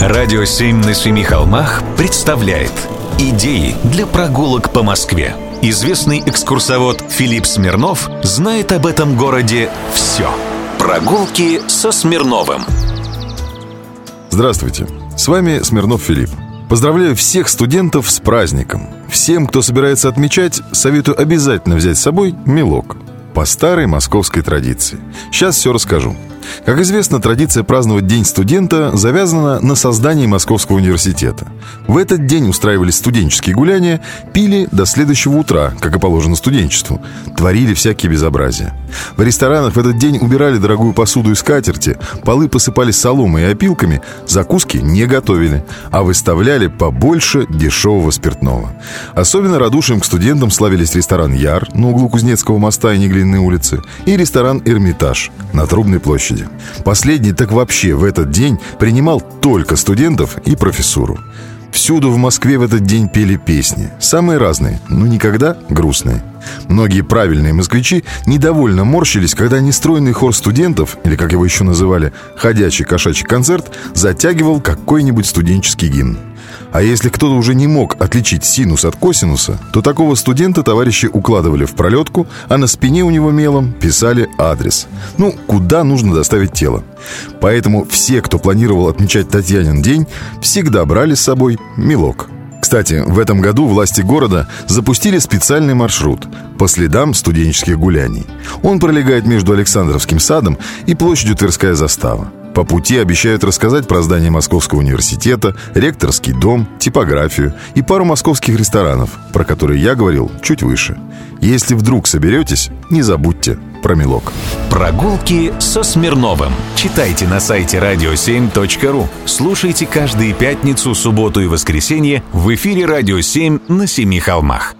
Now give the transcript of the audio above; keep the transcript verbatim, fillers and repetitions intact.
Радио семь на Семи Холмах представляет идеи для прогулок по Москве. Известный экскурсовод Филипп Смирнов знает об этом городе все. Прогулки со Смирновым. Здравствуйте, с вами Смирнов Филипп. Поздравляю всех студентов с праздником. Всем, кто собирается отмечать, советую обязательно взять с собой мелок. По старой московской традиции. Сейчас все расскажу. Как известно, традиция праздновать День студента завязана на создании Московского университета. В этот день устраивались студенческие гуляния, пили до следующего утра, как и положено студенчеству, творили всякие безобразия. В ресторанах в этот день убирали дорогую посуду и скатерти, полы посыпали соломой и опилками, закуски не готовили, а выставляли побольше дешевого спиртного. Особенно радушием к студентам славились ресторан «Яр» на углу Кузнецкого моста и Неглинной улицы и ресторан «Эрмитаж» на Трубной площади. Последний так вообще в этот день принимал только студентов и профессуру. Всюду в Москве в этот день пели песни. Самые разные, но никогда грустные. Многие правильные москвичи недовольно морщились, когда нестройный хор студентов, или как его еще называли, ходячий кошачий концерт, затягивал какой-нибудь студенческий гимн. А если кто-то уже не мог отличить синус от косинуса, то такого студента товарищи укладывали в пролетку, а на спине у него мелом писали адрес. Ну, куда нужно доставить тело. Поэтому все, кто планировал отмечать Татьянин день, всегда брали с собой мелок. Кстати, в этом году власти города запустили специальный маршрут по следам студенческих гуляний. Он пролегает между Александровским садом и площадью Тверская застава. По пути обещают рассказать про здание Московского университета, ректорский дом, типографию и пару московских ресторанов, про которые я говорил чуть выше. Если вдруг соберетесь, не забудьте про мелок. Прогулки со Смирновым. Читайте на сайте радио семь точка ру. Слушайте каждую пятницу, субботу и воскресенье в эфире «Радио семь» на Семи Холмах.